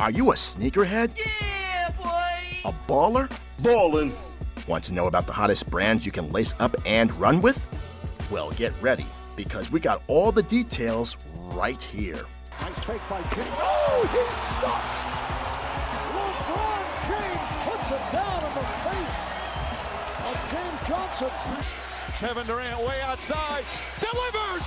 Are you a sneakerhead? Yeah, boy! A baller? Ballin'! Want to know about the hottest brands you can lace up and run with? Well, get ready, because we got all the details right here. Nice fake by James. Oh, he stops! LeBron James puts him down in the face of James Johnson. Kevin Durant way outside, delivers!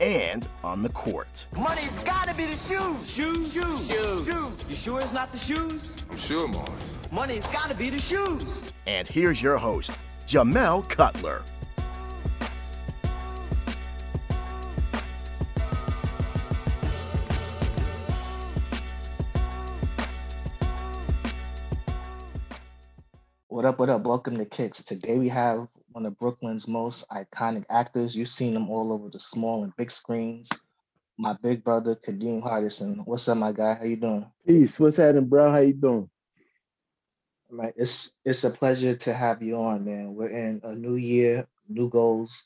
and on the court. Money's gotta be the shoes. Shoes? Shoes. Shoes. Shoes. You sure it's not the shoes? I'm sure, Mars. Money's gotta be the shoes. And here's your host, Jamel Cutler. What up, what up? Welcome to Kicks. Today we have one of Brooklyn's most iconic actors. You've seen him all over the small and big screens. My big brother, Kadeem Hardison. What's up, my guy? How you doing? Peace. What's happening, bro? How you doing? All right. It's a pleasure to have you on, man. We're in a new year, new goals.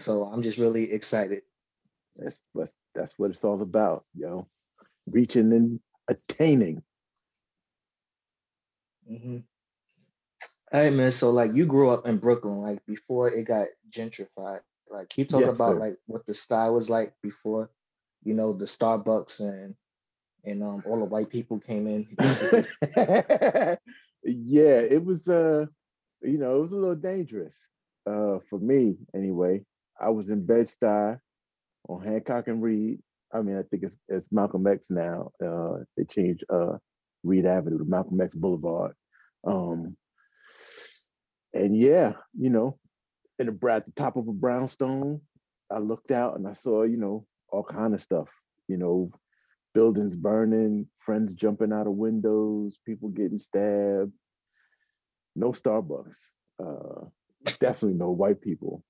So I'm just really excited. That's what it's all about, yo. Reaching and attaining. Mm-hmm. All right, man. So, like, you grew up in Brooklyn, like, before it got gentrified. Like, can you talk about, like, what the style was like before, you know, the Starbucks and all the white people came in? Yeah, it was, you know, it was a little dangerous for me, anyway. I was in Bed-Stuy on Hancock and Reed. I mean, I think it's Malcolm X now. They changed Reed Avenue to Malcolm X Boulevard. And yeah, you know, at the top of a brownstone, I looked out and I saw, you know, all kind of stuff, you know, buildings burning, friends jumping out of windows, people getting stabbed, no Starbucks, definitely no white people.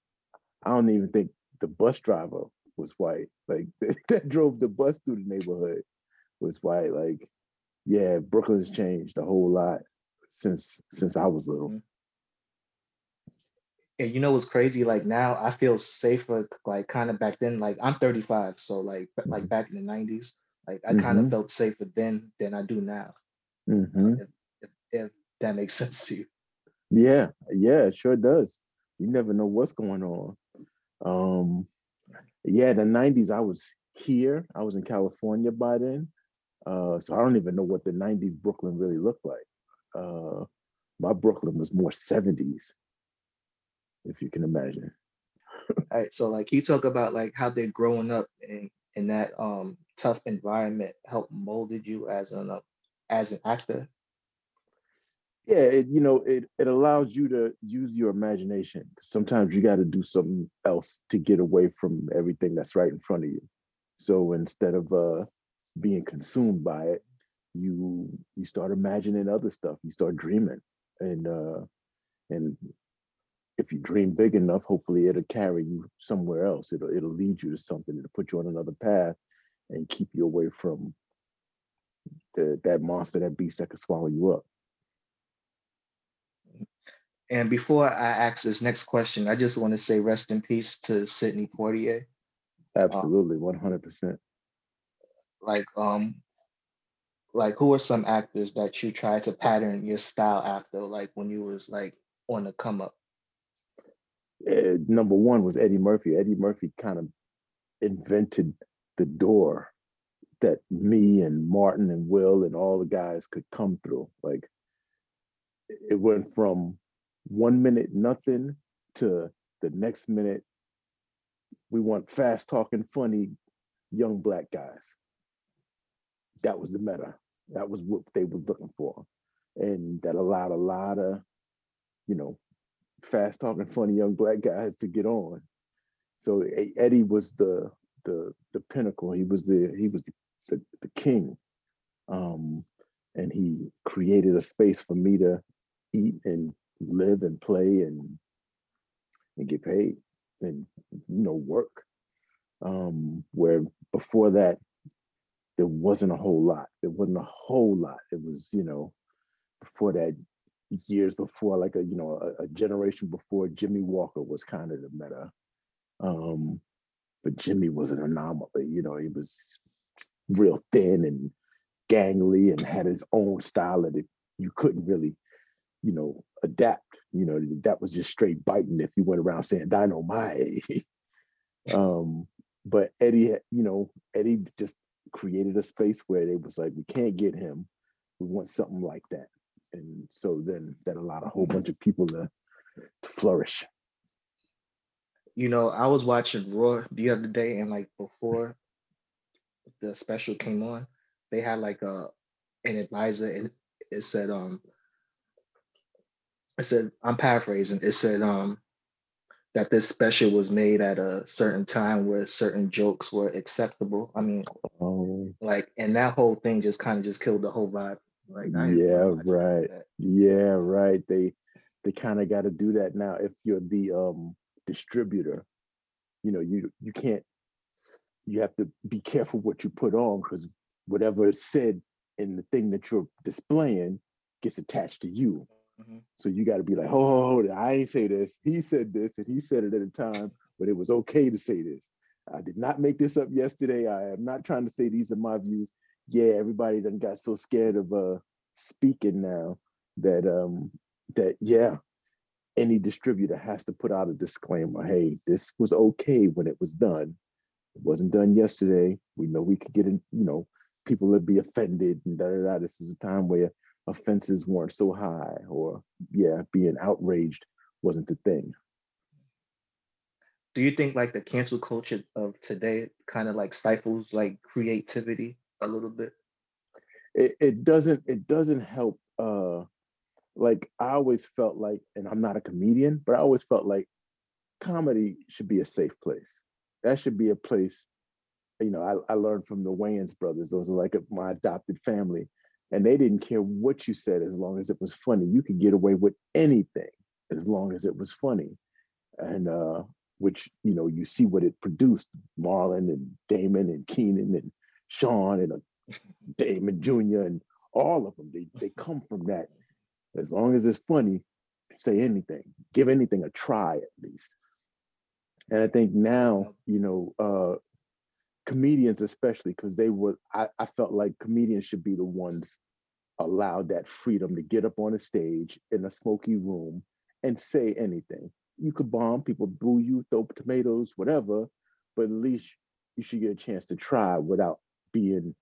I don't even think the bus driver was white, like that drove the bus through the neighborhood was white. Like, yeah, Brooklyn's changed a whole lot since I was little. Mm-hmm. And you know what's crazy? Like now, I feel safer. Like kind of back then. Like I'm 35, so like back in the 90s, like I kind of felt safer then than I do now. Mm-hmm. If that makes sense to you. Yeah, it sure does. You never know what's going on. Yeah, the 90s. I was here. I was in California by then, so I don't even know what the 90s Brooklyn really looked like. My Brooklyn was more 70s. If you can imagine. All right, so like you talk about like how they're growing up in that tough environment helped molded you as an actor. Yeah, it allows you to use your imagination. Sometimes you got to do something else to get away from everything that's right in front of you. So instead of being consumed by it, you start imagining other stuff. You start dreaming, and if you dream big enough, hopefully it'll carry you somewhere else. It'll lead you to something. It'll put you on another path and keep you away from that monster, that beast that could swallow you up. And before I ask this next question, I just want to say rest in peace to Sidney Poitier. Absolutely, 100%. Like who are some actors that you try to pattern your style after, like when you was like on the come up? Number one was Eddie Murphy. Eddie Murphy kind of invented the door that me and Martin and Will and all the guys could come through. Like it went from 1 minute nothing to the next minute. We want fast talking, funny, young black guys. That was the meta. That was what they were looking for. And that allowed a lot of, you know, fast talking, funny young black guys to get on. So Eddie was the pinnacle. He was the king, and he created a space for me to eat and live and play and get paid and, you know, work. Where before that, there wasn't a whole lot. It wasn't a whole lot. It was, you know, before that, years before, like a, you know, a generation before Jimmy Walker was kind of the meta. But Jimmy was an anomaly, you know, he was real thin and gangly and had his own style that you couldn't really, you know, adapt. You know, that was just straight biting if you went around saying dynamite. But Eddie, you know, Eddie just created a space where they was like, we can't get him. We want something like that. And so then that allowed a whole bunch of people to flourish. You know, I was watching Raw the other day, and like before the special came on, they had like an advisor, and it said, I'm paraphrasing, it said that this special was made at a certain time where certain jokes were acceptable. I mean, like, and that whole thing just kind of just killed the whole vibe. Like, yeah, right. Yeah, right. They kind of got to do that now. If you're the distributor, you know, you can't. You have to be careful what you put on, because whatever is said in the thing that you're displaying gets attached to you. Mm-hmm. So you got to be like, oh, I ain't say this. He said this, and he said it at a time, but it was okay to say this. I did not make this up yesterday. I am not trying to say these are my views. Yeah, everybody done got so scared of speaking now that any distributor has to put out a disclaimer. Hey, this was okay when it was done. It wasn't done yesterday. We know we could get in, you know, people would be offended and da-da-da. This was a time where offenses weren't so high, or being outraged wasn't the thing. Do you think like the cancel culture of today kind of like stifles like creativity a little bit? It doesn't help. Like, I always felt like, and I'm not a comedian, but I always felt like comedy should be a safe place. That should be a place, you know, I learned from the Wayans brothers. Those are like my adopted family. And they didn't care what you said as long as it was funny. You could get away with anything as long as it was funny. And which, you know, you see what it produced. Marlon and Damon and Keenan and Sean and Damon Jr. and all of them, they come from that. As long as it's funny, say anything, give anything a try at least. And I think now, you know, comedians especially, because I felt like comedians should be the ones allowed that freedom to get up on a stage in a smoky room and say anything. You could bomb, people boo you, throw tomatoes, whatever, but at least you should get a chance to try without being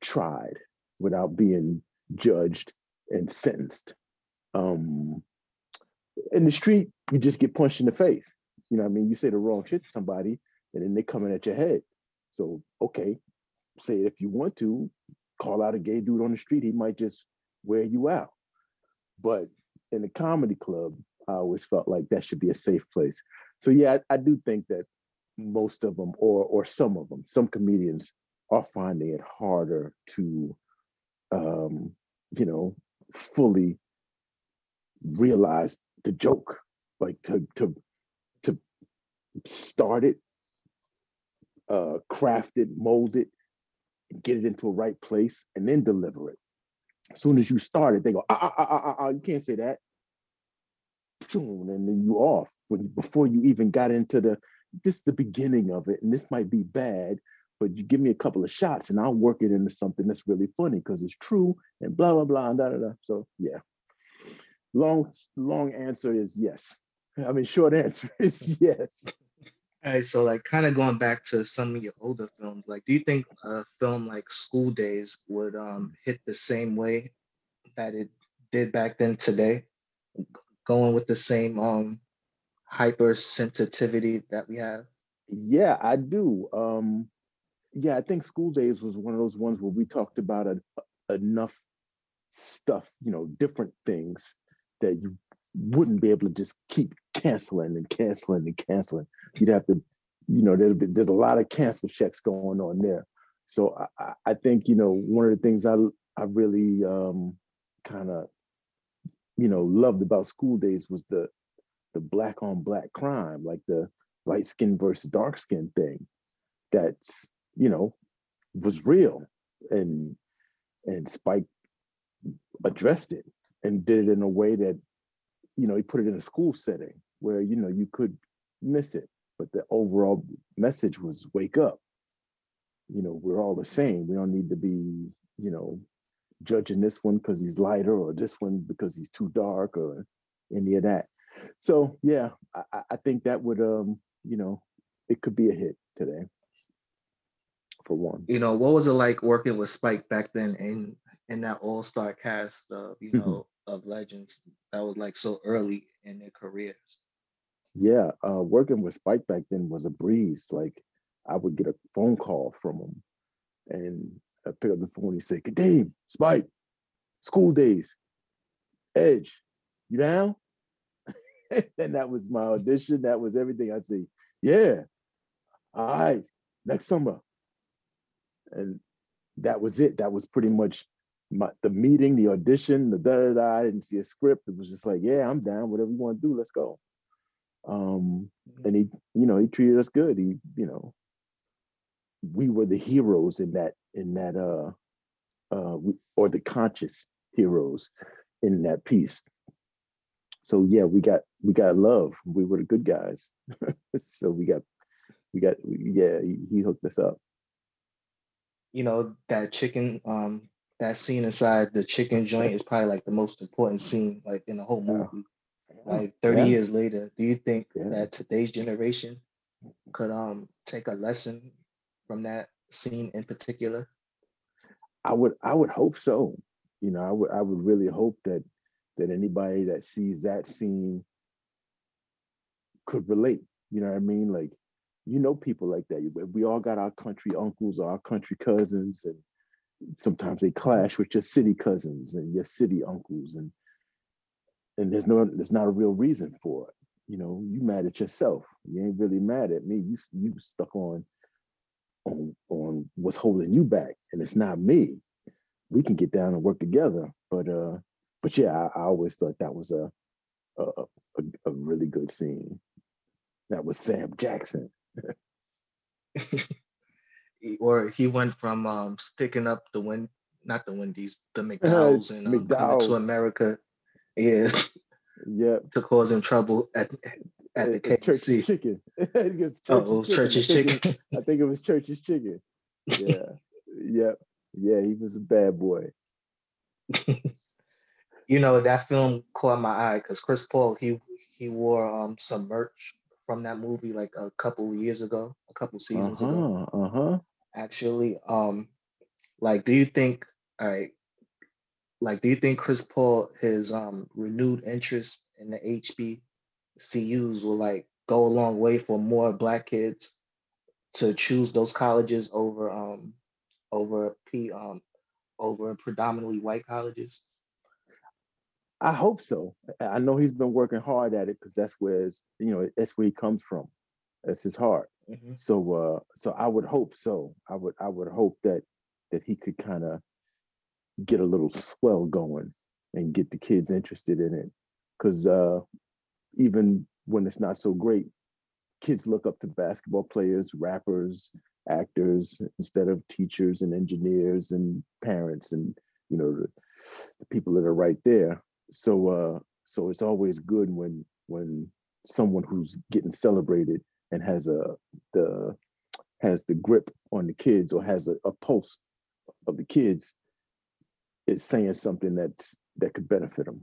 tried, without being judged and sentenced. In the street, you just get punched in the face. You know what I mean? You say the wrong shit to somebody, and then they coming at your head. So, okay, say it if you want to, call out a gay dude on the street, he might just wear you out. But in the comedy club, I always felt like that should be a safe place. So yeah, I do think that most of them, or some of them, some comedians are finding it harder to, you know, fully realize the joke, like to start it, craft it, mold it, get it into a right place, and then deliver it. As soon as you start it, they go, you can't say that. And then you off before you even got into this is the beginning of it, and this might be bad, but you give me a couple of shots and I'll work it into something that's really funny because it's true and blah, blah, blah, and da, da, da. So yeah, long answer is yes. I mean, short answer is yes. All right, so like kind of going back to some of your older films, like do you think a film like School Daze would hit the same way that it did back then today? Going with the same hypersensitivity that we have? Yeah, I do. I think School Daze was one of those ones where we talked about enough stuff, you know, different things that you wouldn't be able to just keep canceling. You'd have to, you know, there's a lot of cancel checks going on there. So I think, you know, one of the things I really kind of you know, loved about School Daze was the black on black crime, like the light skin versus dark skin thing that's, you know, was real. And Spike addressed it and did it in a way that, you know, he put it in a school setting where, you know, you could miss it, but the overall message was wake up. You know, we're all the same. We don't need to be, you know, judging this one because he's lighter or this one because he's too dark or any of that. So yeah, I think that would, you know, it could be a hit today for one. You know, what was it like working with Spike back then in that all-star cast of, you know, of legends that was like so early in their careers? Yeah, working with Spike back then was a breeze. Like I would get a phone call from him and I'd pick up the phone and he'd say, "Good day, Spike, School Daze, Edge, you down?" And that was my audition. That was everything. I'd say, "Yeah, all right, next summer." And that was it. That was pretty much the meeting, the audition, the da-da-da. I didn't see a script. It was just like, "Yeah, I'm down. Whatever you want to do, let's go." And he, you know, he treated us good. He, you know, we were the heroes or the conscious heroes in that piece. So yeah, we got love. We were the good guys. So he hooked us up. You know, that chicken, that scene inside the chicken joint is probably like the most important scene, like in the whole movie. Like 30 years later, do you think that today's generation could take a lesson from that scene in particular? I would hope so. You know, I would really hope that anybody that sees that scene could relate. You know what I mean? Like, you know, people like that. We all got our country uncles or our country cousins, and sometimes they clash with your city cousins and your city uncles, and there's not a real reason for it. You know, you mad at yourself. You ain't really mad at me. You stuck on what's holding you back, and it's not me. We can get down and work together. But yeah, I always thought that was a really good scene. That was Sam Jackson. Or he went from sticking up the McDowell's and McDowell's to America, to causing trouble at the KFC. Church's Chicken. Church's Chicken. I think it was Church's Chicken. Yeah, yeah. He was a bad boy. You know, that film caught my eye because Chris Paul he wore some merch from that movie like a couple years ago, a couple seasons ago. Actually, like, do you think Chris Paul, his renewed interest in the HBCUs will like go a long way for more Black kids to choose those colleges over predominantly white colleges? I hope so. I know he's been working hard at it because that's where he comes from. That's his heart. So, so I would hope so. I would hope that he could kind of get a little swell going and get the kids interested in it. Because even when it's not so great, kids look up to basketball players, rappers, actors instead of teachers and engineers and parents and, you know, the people that are right there. So it's always good when someone who's getting celebrated and has the grip on the kids or has a pulse of the kids is saying something that could benefit them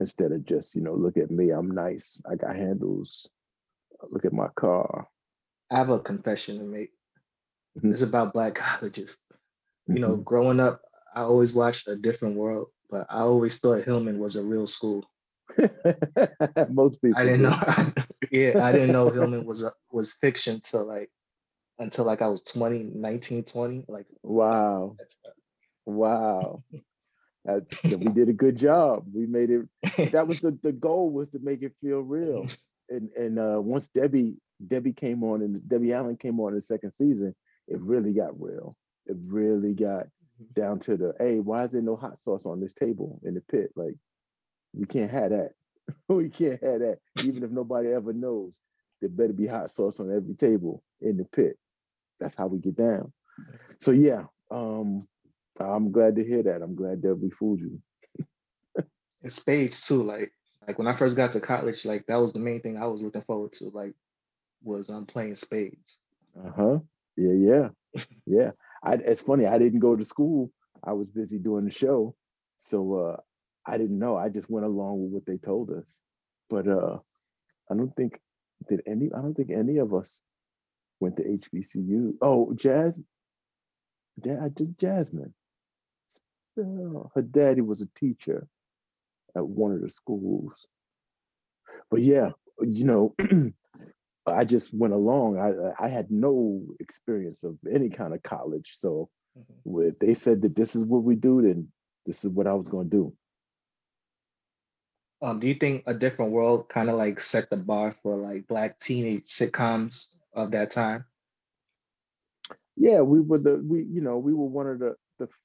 instead of just, you know, look at me, I'm nice, I got handles, look at my car. I have a confession to make. It's about Black colleges. You know, growing up, I always watched A Different World. But I always thought Hillman was a real school. Most people. I didn't know. I didn't know Hillman was fiction until I was 19, 20. Like, wow. We did a good job. We made it. That was the goal, was to make it feel real. And once Debbie came on and Debbie Allen came on in the second season, it really got real. It really got down to the, hey, why is there no hot sauce on this table in the pit? Like, We can't have that. We can't have that. Even if nobody ever knows, there better be hot sauce on every table in the pit. That's how we get down. So yeah, I'm glad to hear that. I'm glad that we fooled you. And spades too. Like when I first got to college, like that was the main thing I was looking forward to. Like, was I'm playing spades. Yeah. It's funny. I didn't go to school. I was busy doing the show, so I didn't know. I just went along with what they told us. But I don't think any of us went to HBCU. Oh, Jasmine. Her daddy was a teacher at one of the schools. But yeah, you know, I just went along. I had no experience of any kind of college. So if they said that this is what we do, then this is what I was going to do. Do you think A Different World kind of like set the bar for like Black teenage sitcoms of that time? Yeah, we were one of the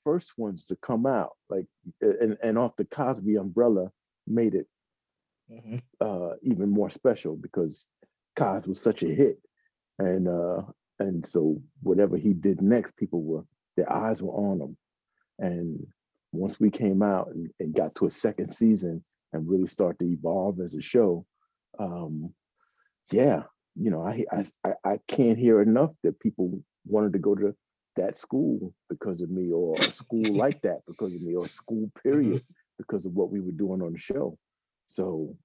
first ones to come out, like, and off the Cosby umbrella made it even more special because Cos was such a hit, and so whatever he did next, their eyes were on him. And once we came out and got to a second season and really start to evolve as a show, I can't hear enough that people wanted to go to that school because of me, or a school like that because of me, or school period because of what we were doing on the show. So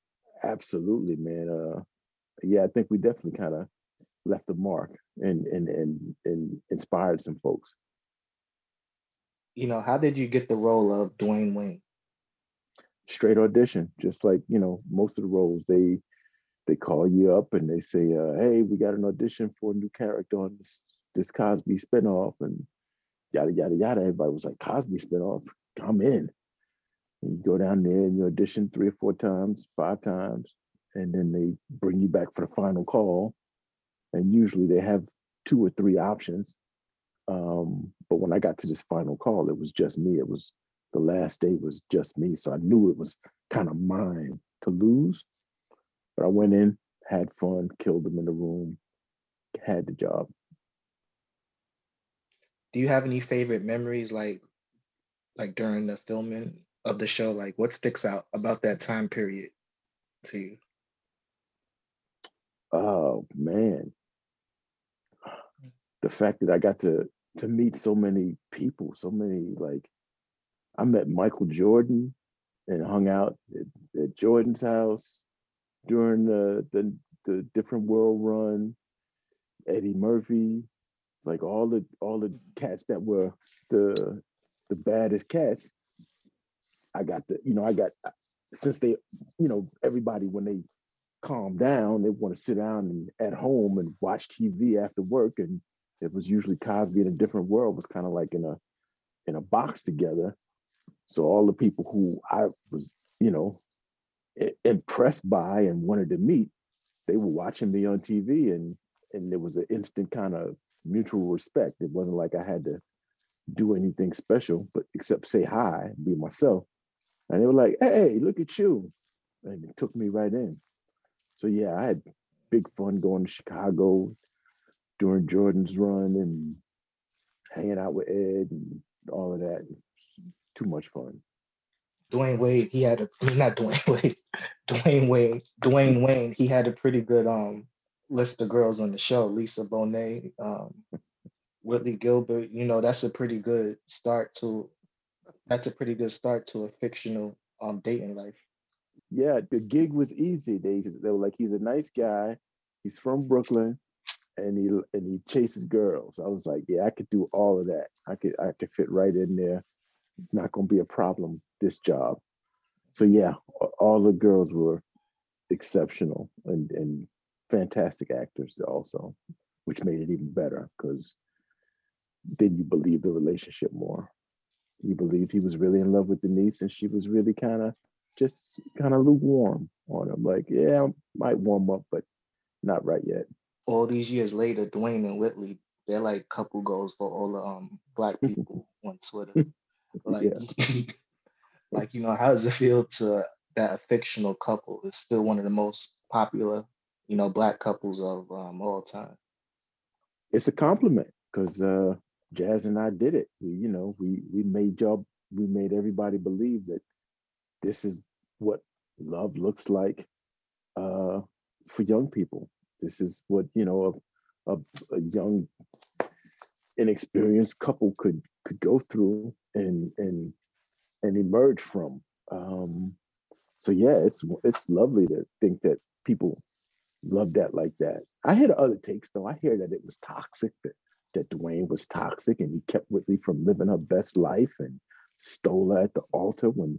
absolutely, man. I think we definitely kind of left a mark and inspired some folks. You know, how did you get the role of Dwayne Wayne? Straight audition, just like, you know, most of the roles, they call you up and they say, hey, we got an audition for a new character on this Cosby spinoff, and yada, yada, yada. Everybody was like, Cosby spinoff, I'm in. And you go down there and you audition 3 or 4 times, 5 times, and then they bring you back for the final call. And usually they have 2 or 3 options. But when I got to this final call, it was just me. It was the last day was just me. So I knew it was kind of mine to lose. But I went in, had fun, killed them in the room, had the job. Do you have any favorite memories like during the filming of the show? Like what sticks out about that time period to you? Oh man. The fact that I got to meet so many people, I met Michael Jordan and hung out at Jordan's house during the Different World run. Eddie Murphy, like all the cats that were the baddest cats. Since they, you know, everybody when they calm down, they want to sit down and at home and watch TV after work, and it was usually Cosby and A Different World was kind of like in a box together. So all the people who I was, you know, impressed by and wanted to meet, they were watching me on TV, and there was an instant kind of mutual respect. It wasn't like I had to do anything special, but except say hi, be myself. And they were like, hey, look at you. And it took me right in. So yeah, I had big fun going to Chicago during Jordan's run and hanging out with Ed and all of that. Too much fun. Dwayne Wayne, he had a pretty good list of girls on the show. Lisa Bonet, Whitley Gilbert, you know, that's a pretty good start to a fictional dating life. Yeah, the gig was easy. They were like, he's a nice guy, he's from Brooklyn, and he chases girls. I was like, yeah, I could do all of that. I could fit right in there. Not gonna be a problem, this job. So yeah, all the girls were exceptional and fantastic actors also, which made it even better because then you believe the relationship more. You believe he was really in love with Denise and she was really kind of lukewarm on him. Like, yeah, I might warm up, but not right yet. All these years later, Dwayne and Whitley, they're like couple goals for all the Black people on Twitter. Like, you know, how does it feel to that a fictional couple is still one of the most popular, you know, Black couples of all time. It's a compliment because Jazz and I did it. We, you know, we made everybody believe that this is what love looks like for young people. This is what, you know, a young, inexperienced couple could go through and emerge from. So yeah, it's lovely to think that people love that like that. I hear other takes though. I hear that it was toxic, that Dwayne was toxic and he kept Whitley from living her best life and stole her at the altar when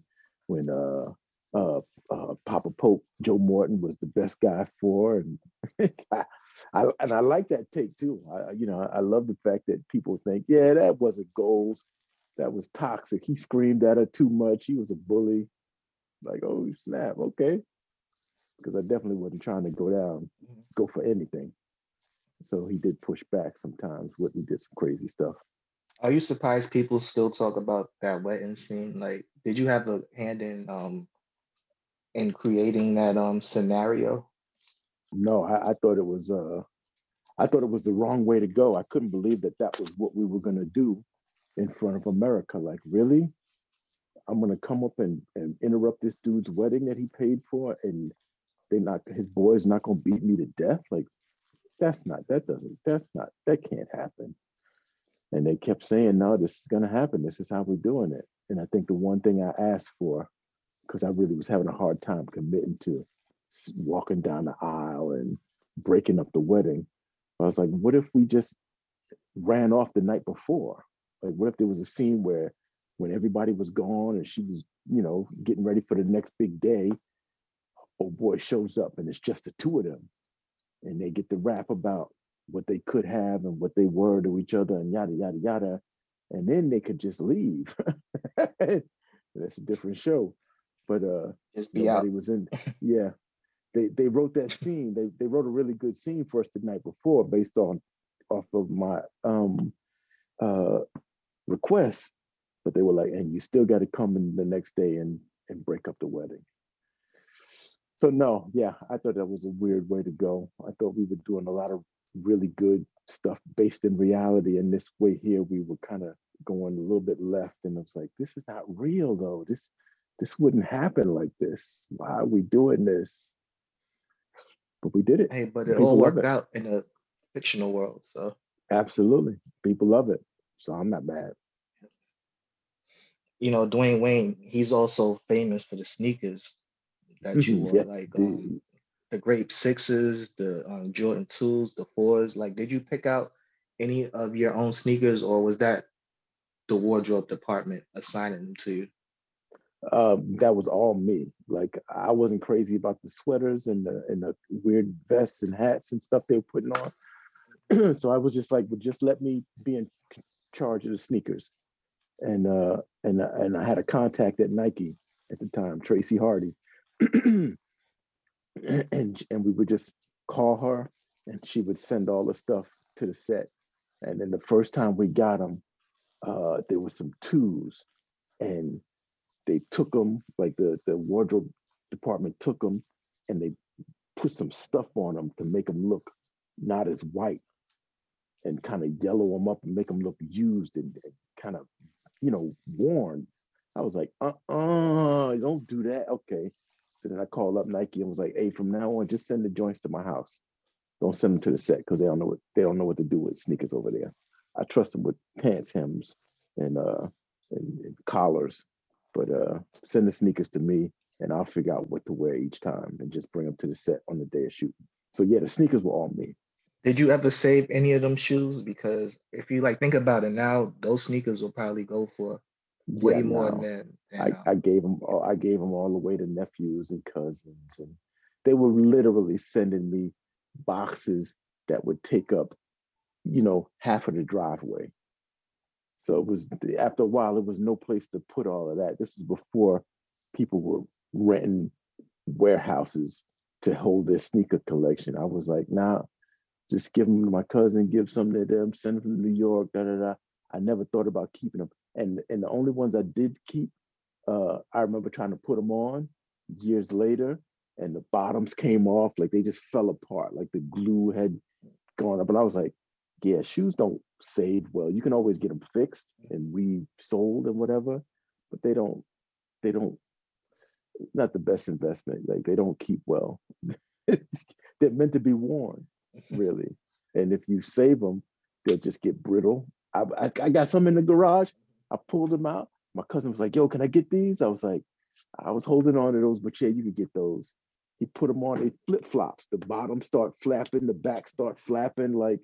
Papa Pope Joe Morton was the best guy for her. And I like that take too. I love the fact that people think, yeah, that wasn't goals. That was toxic. He screamed at her too much. He was a bully. Like, oh snap, okay. Because I definitely wasn't trying to go for anything. So he did push back sometimes. Whitley did some crazy stuff. Are you surprised people still talk about that wedding scene? Like, did you have a hand in creating that scenario? No, I thought it was the wrong way to go. I couldn't believe that was what we were gonna do in front of America. Like, really? I'm gonna come up and interrupt this dude's wedding that he paid for, and his boy's not gonna beat me to death. Like, that can't happen. And they kept saying, no, this is gonna happen. This is how we're doing it. And I think the one thing I asked for, because I really was having a hard time committing to walking down the aisle and breaking up the wedding, I was like, what if we just ran off the night before? Like, what if there was a scene where when everybody was gone and she was, you know, getting ready for the next big day, old boy shows up and it's just the two of them. And they get to rap about what they could have and what they were to each other and yada, yada, yada. And then they could just leave. That's a different show. But just be nobody out. Was in. Yeah. They wrote that scene. They wrote a really good scene for us the night before based off of my requests. But they were like, and you still got to come in the next day and break up the wedding. So no, yeah, I thought that was a weird way to go. I thought we were doing a lot of really good stuff based in reality. And this way here, we were kind of going a little bit left. And I was like, this is not real though. This wouldn't happen like this. Why are we doing this? But we did it. Hey, but it all worked out in a fictional world, so. Absolutely, people love it. So I'm not mad. You know, Dwayne Wayne, he's also famous for the sneakers that you wore, yes, like the grape 6s, the Jordan 2s, the 4s. Like, did you pick out any of your own sneakers, or was that the wardrobe department assigning them to you? That was all me. Like, I wasn't crazy about the sweaters and the weird vests and hats and stuff they were putting on. So I was just like, well, just let me be in charge of the sneakers. And I had a contact at Nike at the time, Tracy Hardy. and we would just call her and she would send all the stuff to the set. And then the first time we got them, there was some 2s and they took them, like the wardrobe department took them and they put some stuff on them to make them look not as white and kind of yellow them up and make them look used and kind of, you know, worn. I was like, don't do that. Okay. So then I called up Nike and was like, hey, from now on, just send the joints to my house. Don't send them to the set because they don't know what to do with sneakers over there. I trust them with pants hems and collars, but send the sneakers to me and I'll figure out what to wear each time and just bring them to the set on the day of shooting. So yeah, the sneakers were all me. Did you ever save any of them shoes? Because if you like think about it now, those sneakers will probably go for way more than I gave them all away to nephews and cousins, and they were literally sending me boxes that would take up, you know, half of the driveway. So it was, after a while, it was no place to put all of that. This was before people were renting warehouses to hold their sneaker collection. I was like, nah, just give them to my cousin, give some to them, send them to New York, da da da. I never thought about keeping them. And the only ones I did keep, I remember trying to put them on years later, and the bottoms came off, like they just fell apart, like the glue had gone up. And I was like, yeah, shoes don't save well. You can always get them fixed and resold and whatever, but they don't, not the best investment. Like they don't keep well. They're meant to be worn, really. And if you save them, they'll just get brittle. I got some in the garage. I pulled them out. My cousin was like, yo, can I get these? I was like, I was holding on to those, but yeah, you could get those. He put them on, they flip-flops. The bottom start flapping, the back start flapping, like,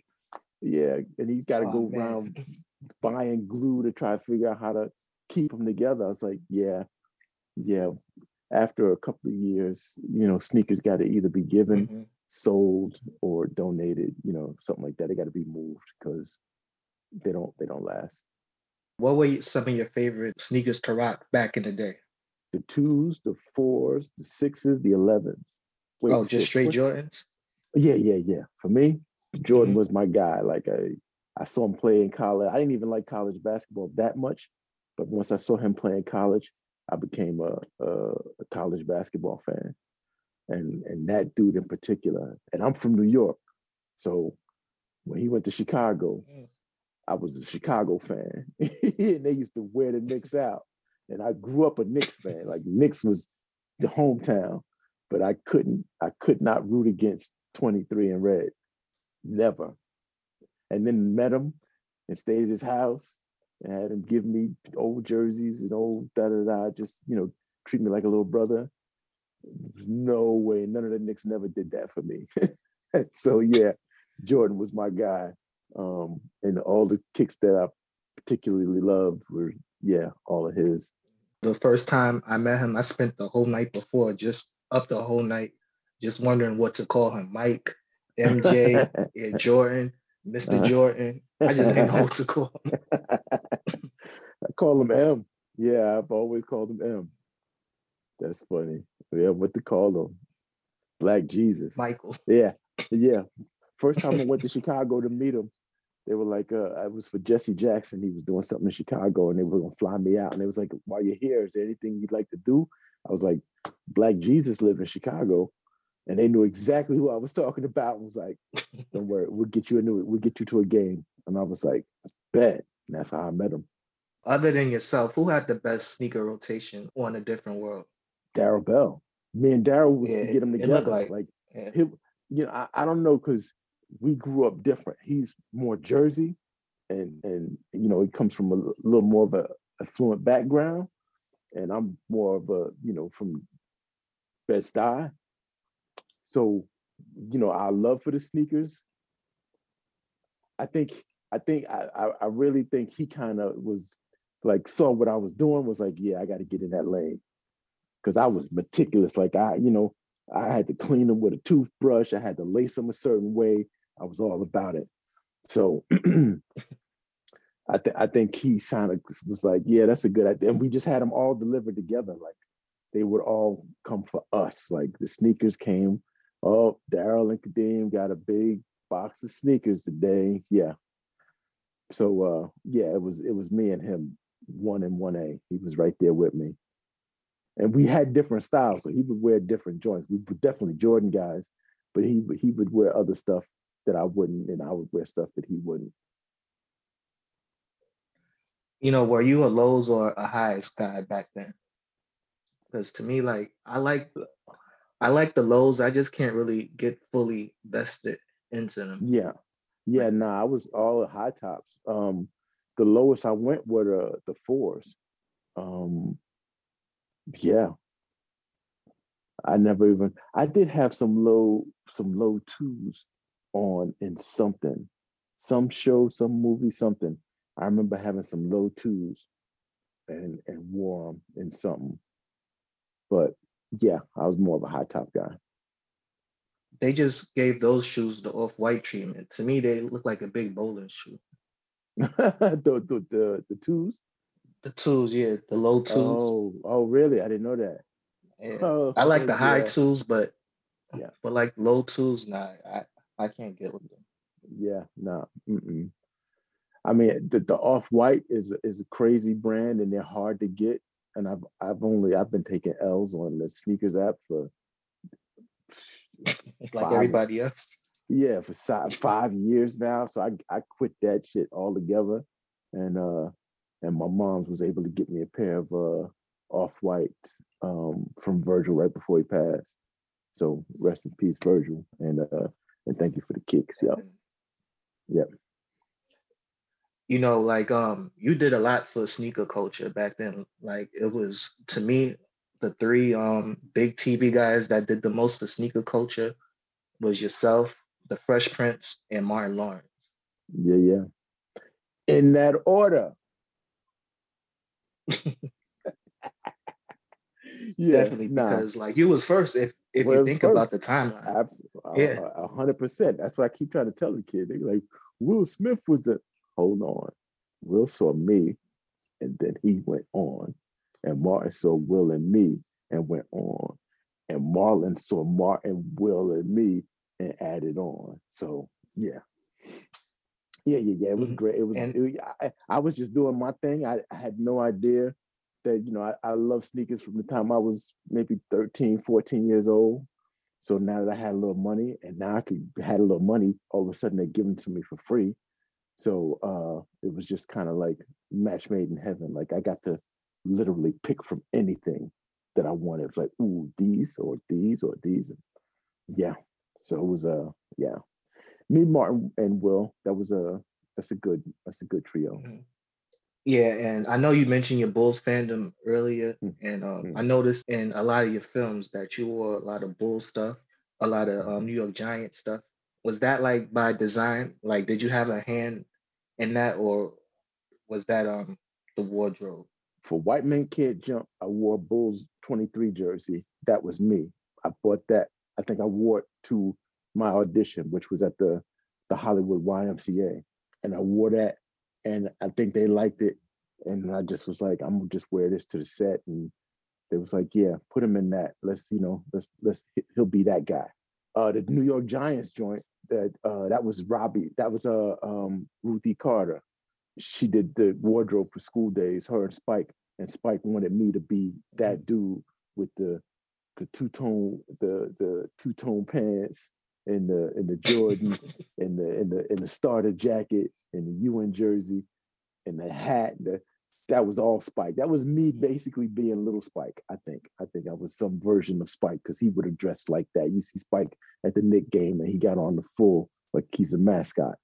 yeah. And he got to go around buying glue to try to figure out how to keep them together. I was like, yeah. After a couple of years, sneakers got to either be given, sold, or donated, something like that. They got to be moved because they don't last. What were some of your favorite sneakers to rock back in the day? The 2s, the 4s, the 6s, the 11s. Wait, oh, just straight Jordans? Yeah. For me, Jordan was my guy. Like I saw him play in college. I didn't even like college basketball that much, but once I saw him play in college, I became a college basketball fan. And that dude in particular, and I'm from New York, so when he went to Chicago, I was a Chicago fan. And they used to wear the Knicks out. And I grew up a Knicks fan. Like Knicks was the hometown, but I could not root against 23 in red, never. And then met him and stayed at his house and had him give me old jerseys and old da-da-da, just, treat me like a little brother. There's no way, none of the Knicks never did that for me. So yeah, Jordan was my guy. And all the kicks that I particularly loved were, all of his. The first time I met him, I spent the whole night before, just wondering what to call him. Mike, MJ, yeah, Jordan, Mr. Jordan. I just didn't know what to call him. I call him M. Yeah, I've always called him M. That's funny. Yeah, what to call him? Black Jesus. Michael. Yeah. First time I went to Chicago to meet him, they were like, I was for Jesse Jackson. He was doing something in Chicago and they were gonna fly me out. And they was like, while you're here, is there anything you'd like to do? I was like, Black Jesus lived in Chicago. And they knew exactly who I was talking about. And was like, don't worry, we'll get you to a game. And I was like, bet. And that's how I met him. Other than yourself, who had the best sneaker rotation on A Different World? Daryl Bell. Me and Daryl was to get him together. I don't know, because we grew up different. He's more Jersey and he comes from a little more of a affluent background. And I'm more of a, from Bed-Stuy. So, our love for the sneakers, I really think he kind of was like, saw what I was doing, was like, yeah, I got to get in that lane. Because I was meticulous. Like I had to clean them with a toothbrush. I had to lace them a certain way. I was all about it. So I think he sounded, was like, yeah, that's a good idea. And we just had them all delivered together. Like they would all come for us. Like the sneakers came. Oh, Daryl and Kadeem got a big box of sneakers today. Yeah. So it was me and him, 1 and 1A. He was right there with me. And we had different styles, so he would wear different joints. We were definitely Jordan guys, but he would wear other stuff that I wouldn't, and I would wear stuff that he wouldn't. Were you a lows or a highs guy back then? Because to me, like I like the lows. I just can't really get fully vested into them. Yeah. I was all high tops. The lowest I went were the 4s. Yeah, I did have some low 2s on in something, some show, some movie, something. I remember having some low 2s and wore them in something. But yeah, I was more of a high top guy. They just gave those shoes the Off-White treatment. To me, they look like a big bowling shoe. The 2s? The 2s, yeah, the low 2s. Oh, really? I didn't know that. Yeah. Oh, I like the high 2s, but like low 2s, nah, I can't get with them. Yeah, no. Nah. I mean, the Off-White is a crazy brand, and they're hard to get. and I've been taking L's on the sneakers app for like everybody else. Yeah, for 5 years now. So I quit that shit altogether, and my mom's was able to get me a pair of Off-Whites from Virgil right before he passed. So rest in peace, Virgil, and thank you for the kicks. Yep. You know, like you did a lot for sneaker culture back then. Like it was, to me, the three big TV guys that did the most for sneaker culture was yourself, the Fresh Prince, and Martin Lawrence. Yeah. In that order. Definitely, because like you was first if you think about the timeline. Absolutely. Yeah, 100%. That's what I keep trying to tell the kids. They're like, Will Smith was the... Hold on. Will saw me, and then he went on. And Martin saw Will and me and went on. And Marlon saw Martin, Will, and me and added on. So, yeah. It was great. I was just doing my thing. I had no idea that, you know, I love sneakers from the time I was maybe 13, 14 years old. So now that I had a little money, and now I could had a little money, all of a sudden they're giving to me for free. So it was just kind of like match made in heaven. Like I got to literally pick from anything that I wanted. It's like, ooh, these or these or these. So it was me, Martin, and Will. That's a good trio. Yeah, and I know you mentioned your Bulls fandom earlier, and I noticed in a lot of your films that you wore a lot of Bulls stuff, a lot of New York Giants stuff. Was that like by design? Like, did you have a hand in that, or was that the wardrobe? For White Men Can't Jump, I wore Bulls 23 jersey. That was me. I bought that. I think I wore it to my audition, which was at the Hollywood YMCA, and I wore that, and I think they liked it. And I just was like, I'm gonna just wear this to the set, and they was like, yeah, put him in that. Let's he'll be that guy. The New York Giants joint. That was Robbie. That was Ruthie Carter. She did the wardrobe for School Daze. Her and Spike wanted me to be that dude with the two-tone pants and the Jordans and the starter jacket and the UN jersey and the hat. That was all Spike. That was me basically being little Spike, I think. I think I was some version of Spike because he would have dressed like that. You see Spike at the Knicks game and he got on the full, like he's a mascot.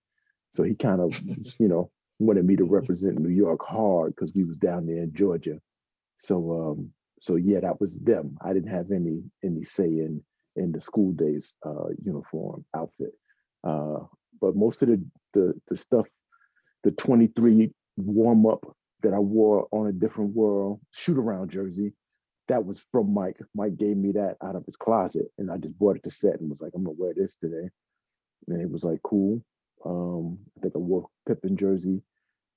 So he kind of, you know, wanted me to represent New York hard because we was down there in Georgia. So, so that was them. I didn't have any say in the School Daze uniform outfit. But most of the stuff, the 23 warm-up, that I wore on A Different World shoot around jersey. That was from Mike. Mike gave me that out of his closet, and I just bought it to set and was like, I'm gonna wear this today. And it was like, cool. I think I wore Pippen jersey.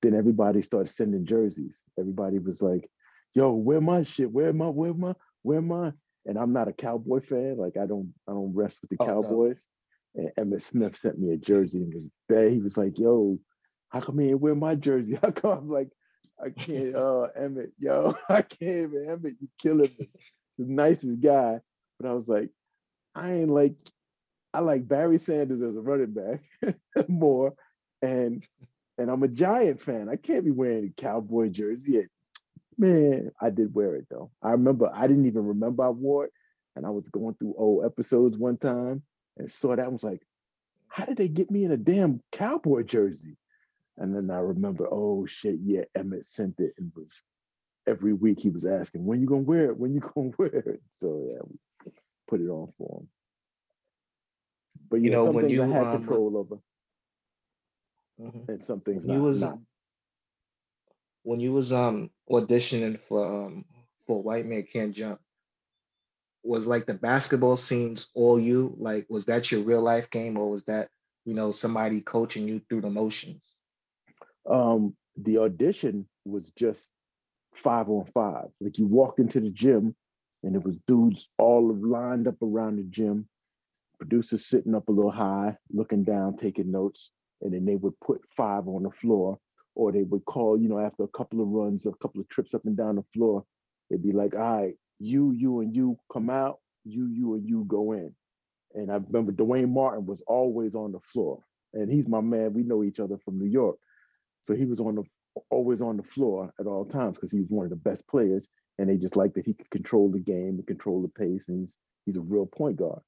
Then everybody started sending jerseys. Everybody was like, yo, wear my shit, wear my. And I'm not a Cowboy fan. Like I don't rest with the Cowboys. No. And Emmitt Smith sent me a jersey and was bad. He was like, yo, how come he ain't wear my jersey? How come? I'm like, I can't, Emmitt, yo, I can't, man. Emmitt, you killing me. The nicest guy. But I was like, I like Barry Sanders as a running back more. And I'm a Giant fan. I can't be wearing a Cowboy jersey. And, man, I did wear it though. I didn't even remember I wore it. And I was going through old episodes one time and saw that and was like, how did they get me in a damn Cowboy jersey? And then I remember, oh shit, yeah, Emmitt sent it and was every week he was asking, when you gonna wear it? When you gonna wear it? So yeah, we put it on for him. But you know, some things I had control over. And some things not. When you was auditioning for White Man Can't Jump, was like the basketball scenes all you? Like, was that your real life game, or was that, you know, somebody coaching you through the motions? The audition was just 5-on-5. Like you walked into the gym and it was dudes all lined up around the gym, producers sitting up a little high, looking down, taking notes, and then they would put 5 on the floor, or they would call, you know, after a couple of runs, a couple of trips up and down the floor, It'd be like, all right, you, and you come out, you, and you go in. And I remember Dwayne Martin was always on the floor. And he's my man. We know each other from New York. So he was always on the floor at all times because he was one of the best players. And they just liked that he could control the game and control the pace. And he's a real point guard.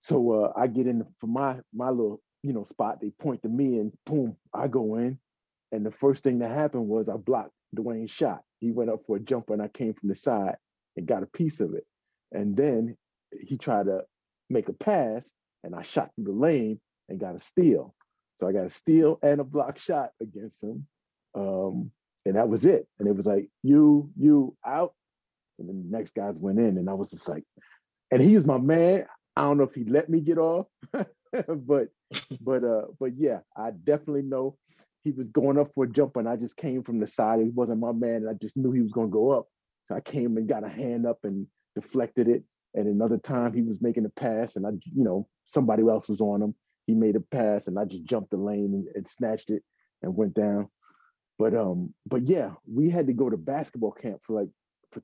So I get in for my little, spot. They point to me and boom, I go in. And the first thing that happened was I blocked Dwayne's shot. He went up for a jumper and I came from the side and got a piece of it. And then he tried to make a pass and I shot through the lane and got a steal. So I got a steal and a block shot against him. And that was it. And it was like, you out. And then the next guys went in and I was just like, and he's my man. I don't know if he let me get off, but yeah, I definitely know he was going up for a jump and I just came from the side. He wasn't my man. And I just knew he was going to go up. So I came and got a hand up and deflected it. And another time he was making a pass and I, somebody else was on him. He made a pass and I just jumped the lane and snatched it and went down. But yeah, we had to go to basketball camp for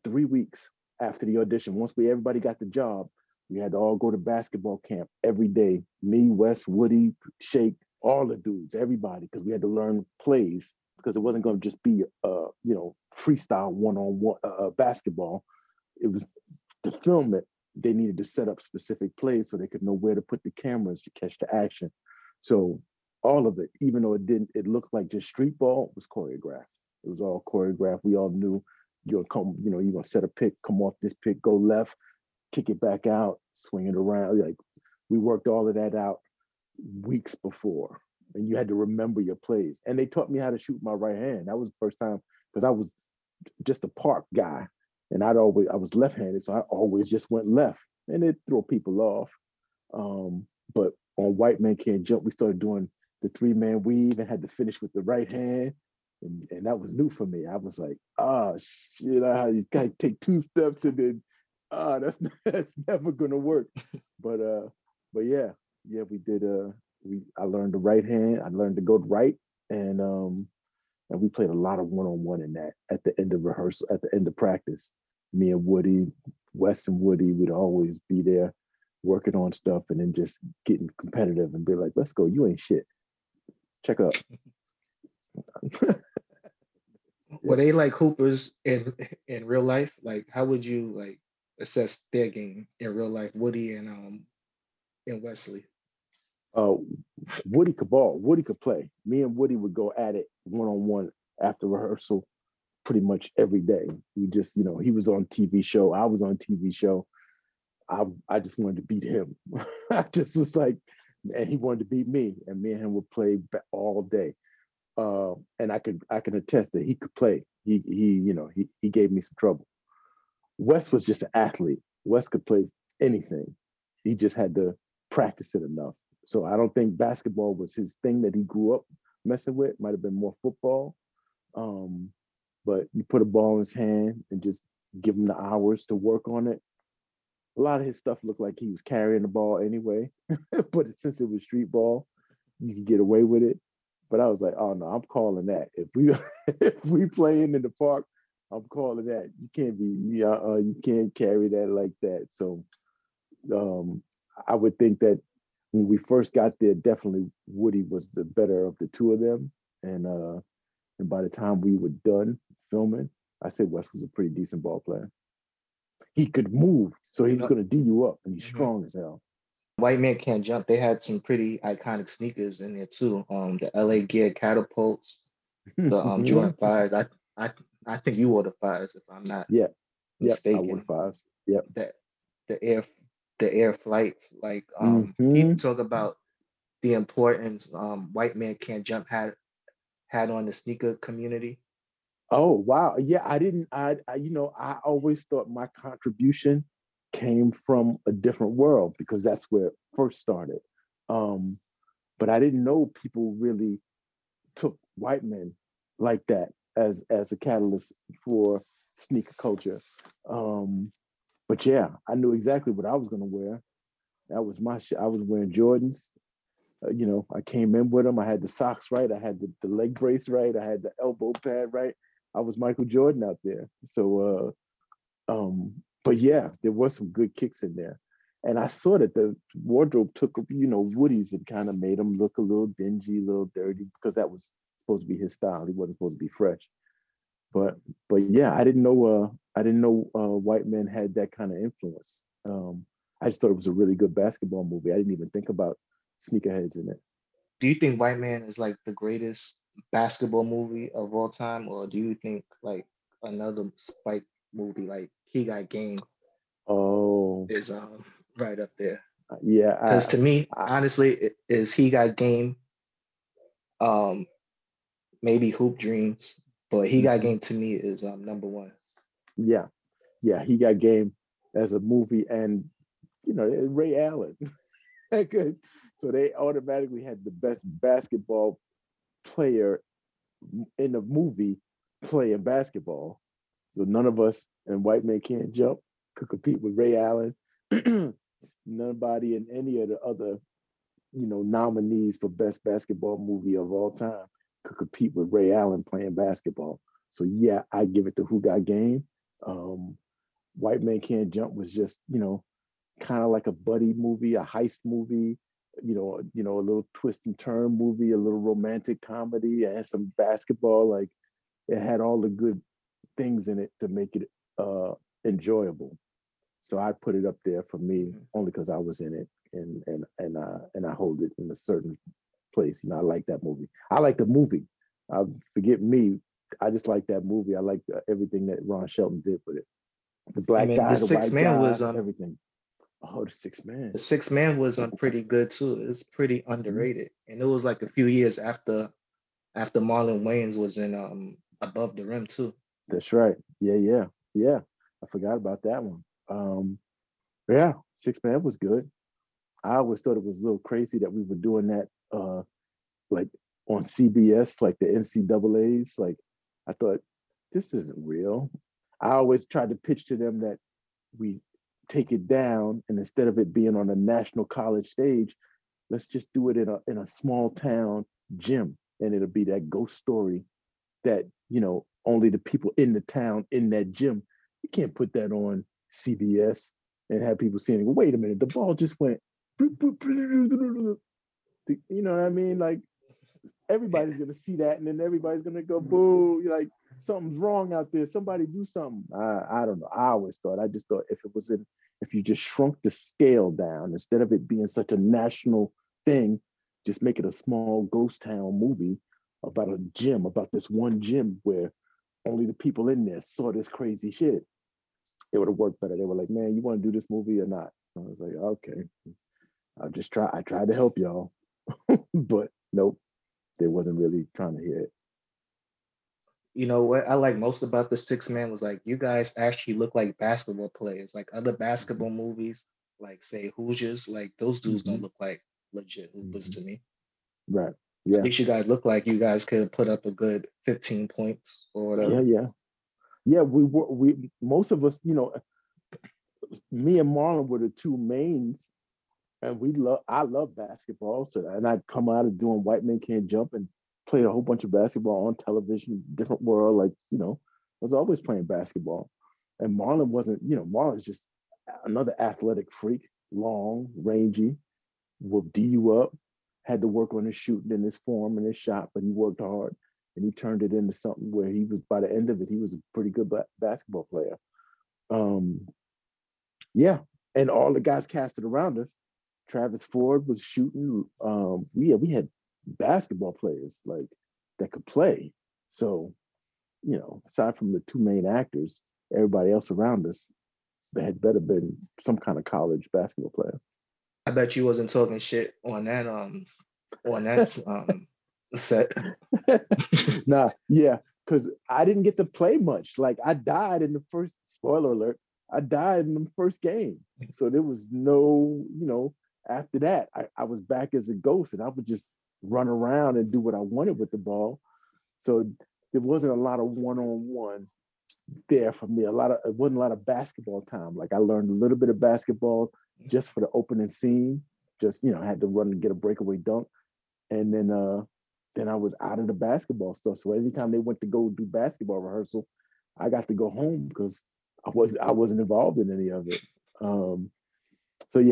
3 weeks after the audition. Once everybody got the job, we had to all go to basketball camp every day. Me, Wes, Woody, Shake, all the dudes, everybody, because we had to learn plays because it wasn't going to just be, freestyle one-on-one basketball. It was to film it. They needed to set up specific plays so they could know where to put the cameras to catch the action. So all of it, even though it looked like just street ball, was choreographed. It was all choreographed. We all knew you're going to set a pick, come off this pick, go left, kick it back out, swing it around. Like we worked all of that out weeks before and you had to remember your plays. And they taught me how to shoot my right hand. That was the first time because I was just a park guy. And I was left-handed, so I always just went left, and it threw people off. But on White Men Can't Jump, we started doing the three-man weave and had to finish with the right hand, and that was new for me. I was like, shit, I had these guys take two steps, and then, that's never gonna work. But yeah, we did. I learned the right hand. I learned to go right, and we played a lot of one-on-one in that at the end of rehearsal, at the end of practice. Me and Woody, Wes and Woody, would always be there working on stuff and then just getting competitive and be like, let's go, you ain't shit. Check up. Were they like hoopers in real life? Like, how would you assess their game in real life, Woody and Wesley? Woody could ball. Woody could play. Me and Woody would go at it one-on-one after rehearsal pretty much every day. We just, he was on TV show. I was on TV show. I just wanted to beat him. I just was like, and he wanted to beat me. And me and him would play all day. And I can attest that he could play. He gave me some trouble. Wes was just an athlete. Wes could play anything. He just had to practice it enough. So I don't think basketball was his thing that he grew up messing with. Might have been more football. But you put a ball in his hand and just give him the hours to work on it. A lot of his stuff looked like he was carrying the ball anyway. But since it was street ball, you could get away with it. But I was like, oh, no, I'm calling that. If we playing in the park, I'm calling that. You can't you can't carry that like that. So I would think that when we first got there, definitely Woody was the better of the two of them. And by the time we were done filming, I said Wes was a pretty decent ball player. He could move, so he was going to D you up, and he's strong as hell. White Men Can't Jump, they had some pretty iconic sneakers in there too. The LA Gear Catapults, the Jordan 5s. I think you wore the 5s, if I'm not mistaken. Yeah, I wore 5s. Yep. The Air Flights, people talk about the importance White Men Can't Jump had on the sneaker community. Oh wow, yeah, I always thought my contribution came from A Different World because that's where it first started. But I didn't know people really took white men like that as a catalyst for sneaker culture. But yeah, I knew exactly what I was going to wear. That was my shit. I was wearing Jordans. I came in with them. I had the socks right. I had the leg brace right. I had the elbow pad right. I was Michael Jordan out there. So, but yeah, there were some good kicks in there. And I saw that the wardrobe took, you know, Woody's and kind of made him look a little dingy, a little dirty, because that was supposed to be his style. He wasn't supposed to be fresh. But yeah, I didn't know white men had that kind of influence. I just thought it was a really good basketball movie. I didn't even think about sneakerheads in it. Do you think White Man is like the greatest basketball movie of all time, or do you think like another Spike movie like He Got Game? Oh, is right up there. Yeah, because to me, honestly, it is He Got Game. Maybe Hoop Dreams, but He Got Game to me is number one. Yeah, He Got Game as a movie, and you know, Ray Allen. Good. So they automatically had the best basketball player in the movie playing basketball. So none of us and White Men Can't Jump could compete with Ray Allen. Nobody in any of the other, you know, nominees for best basketball movie of all time could compete with Ray Allen playing basketball. So yeah, I give it to Who Got Game. White Men Can't Jump was just, you know, kind of like a buddy movie, a heist movie, you know, a little twist and turn movie, a little romantic comedy, and some basketball. Like, it had all the good things in it to make it enjoyable. So I put it up there for me, only because I was in it, and I hold it in a certain place. You know, I like that movie. I like the movie. Forget me. I just like that movie. I like everything that Ron Shelton did with it. The black guy, the white guy, was on everything. Oh, The Sixth Man. The Sixth Man was pretty good too. It's pretty underrated, and it was like a few years after Marlon Wayans was in Above the Rim too. That's right. Yeah. I forgot about that one. Yeah, Sixth Man was good. I always thought it was a little crazy that we were doing that, like on CBS, like the NCAA's. Like, I thought this isn't real. I always tried to pitch to them that we take it down, and instead of it being on a national college stage, let's just do it in a small town gym, and it'll be that ghost story that, you know, only the people in the town in that gym. You can't put that on CBS and have people saying, wait a minute, the ball just went, you know what I mean? Like, everybody's gonna see that, and then everybody's gonna go boo. You're like, something's wrong out there. Somebody do something. I don't know. I just thought if you just shrunk the scale down, instead of it being such a national thing, just make it a small ghost town movie about a gym, about this one gym where only the people in there saw this crazy shit. It would have worked better. They were like, man, you want to do this movie or not? I was like, okay, I'll just try. I tried to help y'all, but nope. They wasn't really trying to hear it. You know what I like most about The Sixth Man was, like, you guys actually look like basketball players. Like other basketball movies, like say Hoosiers, like those dudes don't look like legit hoopers to me. Right. Yeah. At least you guys look like you guys could put up a good 15 points or whatever. Yeah. Yeah. We most of us, you know, me and Marlon were the two mains. And I love basketball. So, and I'd come out of doing White Men Can't Jump and played a whole bunch of basketball on television, Different World. Like, you know, I was always playing basketball. And Marlon wasn't, you know, Marlon's just another athletic freak, long, rangy, will D you up, had to work on his shooting and his form and his shot, but he worked hard and he turned it into something where he was, by the end of it, he was a pretty good basketball player. Yeah. And all the guys casted around us. Travis Ford was shooting. We had basketball players like that could play. So, you know, aside from the two main actors, everybody else around us, they had better been some kind of college basketball player. I bet you wasn't talking shit on that set. Nah, yeah, because I didn't get to play much. Like, I died in the first. Spoiler alert! I died in the first game, so there was no, you know. After that, I was back as a ghost, and I would just run around and do what I wanted with the ball. So there wasn't a lot of one-on-one there for me. It wasn't a lot of basketball time. Like, I learned a little bit of basketball just for the opening scene. Just, you know, I had to run and get a breakaway dunk. And then then I was out of the basketball stuff. So every time they went to go do basketball rehearsal, I got to go home because I wasn't involved in any of it. So I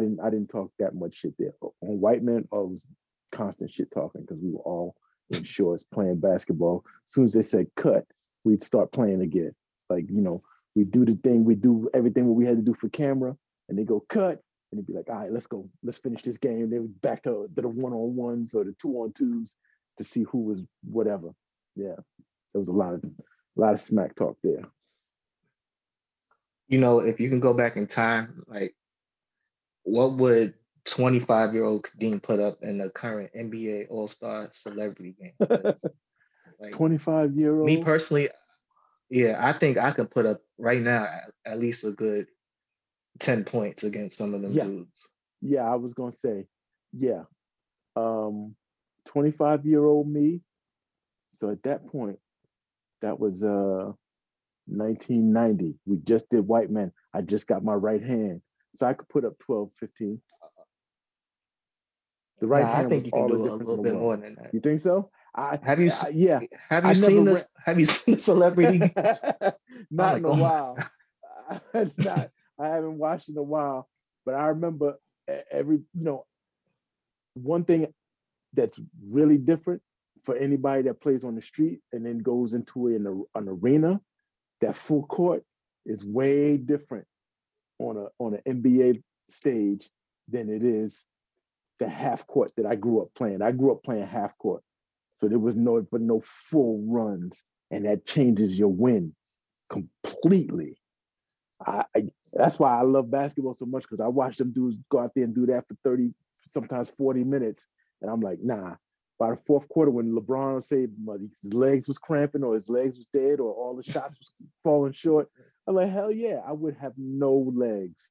didn't talk that much shit there. On White Men, I was constant shit talking because we were all in shorts playing basketball. As soon as they said cut, we'd start playing again. Like, you know, we do the thing, we do everything what we had to do for camera, and they go cut, and they'd be like, all right, let's go, let's finish this game. They were back to the one-on-ones or the two-on-twos to see who was whatever. Yeah, there was a lot of smack talk there. You know, if you can go back in time, like, what would 25-year-old Kadeem put up in the current NBA All-Star Celebrity game? Like, 25-year-old? Me personally, yeah, I think I could put up right now at least a good 10 points against some of them dudes. Yeah, I was going to say, 25-year-old me. So at that point, that was 1990. We just did White Men. I just got my right hand. So I could put up 12, 15. The right hand, I think you can do a little bit more than that. You think so? Have you seen the celebrity? Not in a while. I haven't watched in a while, but I remember one thing that's really different for anybody that plays on the street and then goes into an arena, that full court is way different on an NBA stage than it is the half court that I grew up playing. I grew up playing half court. So there was no full runs, and that changes your win completely. That's why I love basketball so much, because I watch them dudes go out there and do that for 30, sometimes 40 minutes. And I'm like, nah. By the fourth quarter, when LeBron said his legs was cramping or his legs was dead or all the shots was falling short, I'm like, hell yeah, I would have no legs.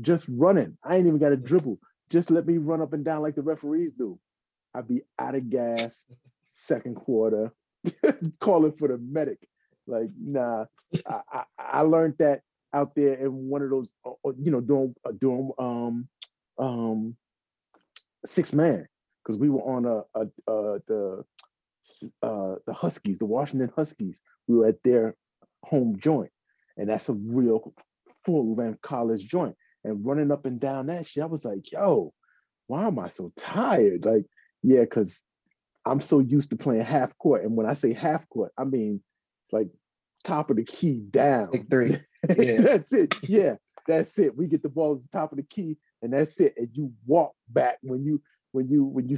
Just running. I ain't even got to dribble. Just let me run up and down like the referees do. I'd be out of gas, second quarter, calling for the medic. Like, nah, I learned that out there in one of those, doing Sixth Man, because we were on the Huskies, the Washington Huskies. We were at their home joint, and that's a real full-length college joint. And running up and down that shit, I was like, yo, why am I so tired? Like, yeah, because I'm so used to playing half court. And when I say half court, I mean like top of the key down. Like three. Yeah. That's it. Yeah, that's it. We get the ball at the top of the key, and that's it. And you walk back when you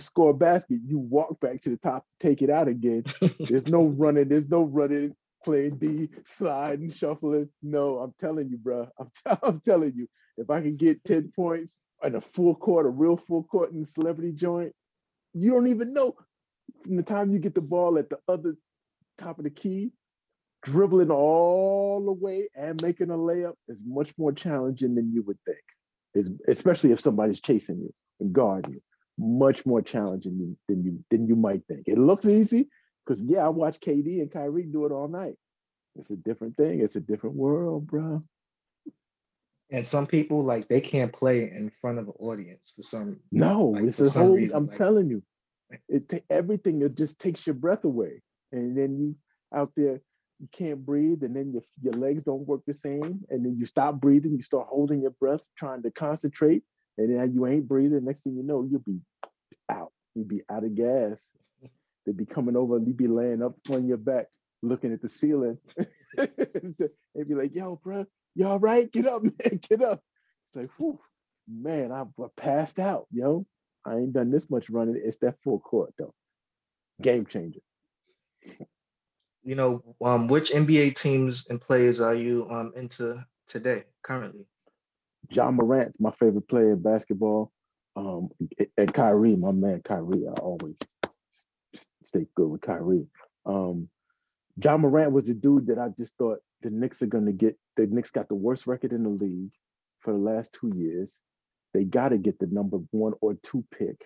score a basket, you walk back to the top, take it out again. There's no running, playing D, sliding, shuffling. No, I'm telling you, bro. I'm telling you, if I can get 10 points in a real full court in the celebrity joint, you don't even know. From the time you get the ball at the other top of the key, dribbling all the way and making a layup is much more challenging than you would think. Especially if somebody's chasing you and guarding you, much more challenging than you might think. It looks easy because, yeah, I watch KD and Kyrie do it all night. It's a different thing. It's a different world, bro. And some people, like, they can't play in front of an audience for some. No, like, it's a whole reason. I'm telling you, everything, it just takes your breath away, and then you out there, you can't breathe, and then your legs don't work the same, and then you stop breathing, you start holding your breath, trying to concentrate, and then you ain't breathing. Next thing you know, you'll be out. You'll be out of gas. They'll be coming over, and you'll be laying up on your back, looking at the ceiling. They'd be like, yo, bro, you all right? Get up, man, get up. It's like, whew, man, I passed out, yo. I ain't done this much running. It's that full court, though. Game changer. You know, which NBA teams and players are you into today, currently? Ja Morant's my favorite player in basketball. And Kyrie, my man Kyrie. I always stay good with Kyrie. Ja Morant was the dude that I just thought the Knicks are going to get. The Knicks got the worst record in the league for the last 2 years. They got to get the number 1 or 2 pick.